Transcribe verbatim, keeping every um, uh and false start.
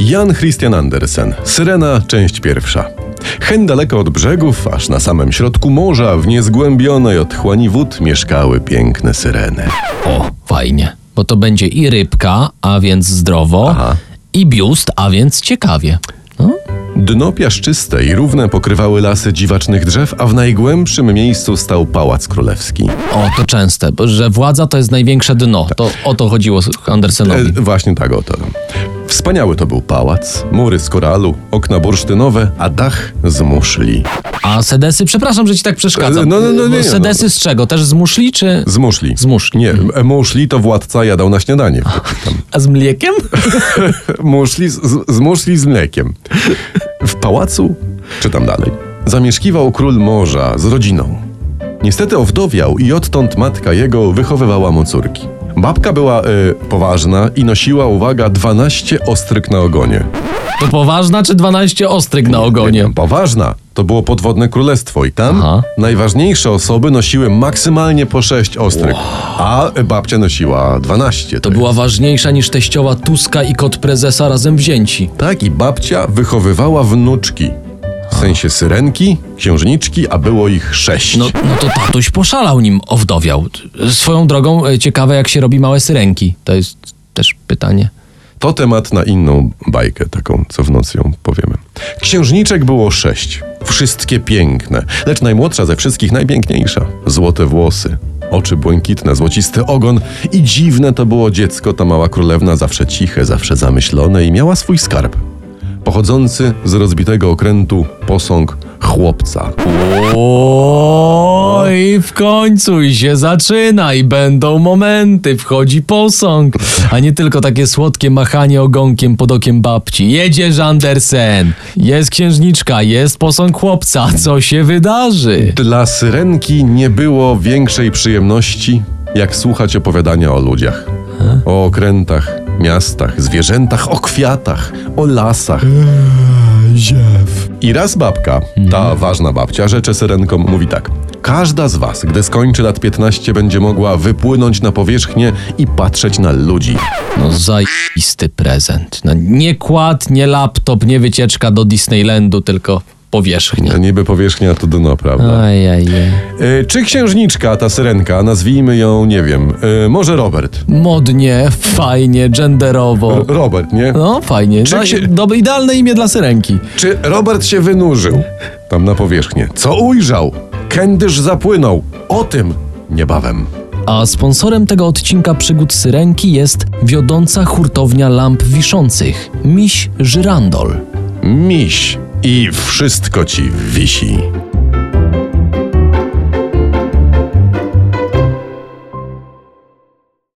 Jan Christian Andersen, Syrena, część pierwsza. Hen daleko od brzegów, aż na samym środku morza, w niezgłębionej otchłani wód mieszkały piękne syreny. O, fajnie, bo to będzie i rybka, a więc zdrowo, Aha. i biust, a więc ciekawie. No? Dno piaszczyste i równe pokrywały lasy dziwacznych drzew, a w najgłębszym miejscu stał Pałac Królewski. O, to częste, że władza to jest największe dno. Tak. To o to chodziło Andersenowi. E, właśnie tak o to. Wspaniały to był pałac, mury z koralu, okna bursztynowe, a dach z muszli. A sedesy, przepraszam, że ci tak przeszkadzam. No, no, no, nie, sedesy no. Z czego? Też z muszli czy? Z muszli. Z muszli. Nie, hmm. muszli to władca jadał na śniadanie. Tam. A z mlekiem? muszli, z, z muszli z mlekiem. W pałacu, czytam dalej, zamieszkiwał król morza z rodziną. Niestety owdowiał i odtąd matka jego wychowywała mu córki. Babka była y, poważna i nosiła, uwaga, dwanaście ostryk na ogonie. To poważna czy dwanaście ostryk na ogonie? Nie, nie, poważna. To było podwodne królestwo i tam Aha. najważniejsze osoby nosiły maksymalnie po sześć ostryk, wow. a babcia nosiła dwanaście. To, to była ważniejsza niż teściowa Tuska i kot prezesa razem wzięci. Tak, i babcia wychowywała wnuczki. W sensie syrenki, księżniczki, a było ich sześć. No, no to tatuś poszalał, nim owdowiał. Swoją drogą ciekawe, jak się robi małe syrenki. To jest też pytanie. To temat na inną bajkę, taką, co w nocy ją powiemy. Księżniczek było sześć. Wszystkie piękne, lecz najmłodsza ze wszystkich najpiękniejsza. Złote włosy, oczy błękitne, złocisty ogon i dziwne to było dziecko, ta mała królewna, zawsze ciche, zawsze zamyślone i miała swój skarb. Pochodzący z rozbitego okrętu posąg chłopca. O, i w końcu i się zaczyna i będą momenty, wchodzi posąg, a nie tylko takie słodkie machanie ogonkiem pod okiem babci. Jedziesz, Andersen, jest księżniczka, jest posąg chłopca, co się wydarzy? Dla syrenki nie było większej przyjemności, jak słuchać opowiadania o ludziach, ha? o okrętach, miastach, zwierzętach, o kwiatach, o lasach. Eee, ziew. I raz babka, ta ważna babcia, rzecze syrenkom mówi tak. Każda z was, gdy skończy lat piętnaście, będzie mogła wypłynąć na powierzchnię i patrzeć na ludzi. No zajisty prezent. No, nie kład, nie laptop, nie wycieczka do Disneylandu, tylko powierzchnia. No, niby powierzchnia to dno, prawda? Ajajaj. E, czy księżniczka, ta syrenka, nazwijmy ją, nie wiem, e, może Robert? Modnie, fajnie, genderowo. R- Robert, nie? No, fajnie. Czy się... Dobre, idealne imię dla syrenki. Czy Robert się wynurzył tam na powierzchnię? Co ujrzał? Kędyż zapłynął. O tym niebawem. A sponsorem tego odcinka Przygód Syrenki jest wiodąca hurtownia lamp wiszących, Miś Żyrandol. Miś. I wszystko ci wisi.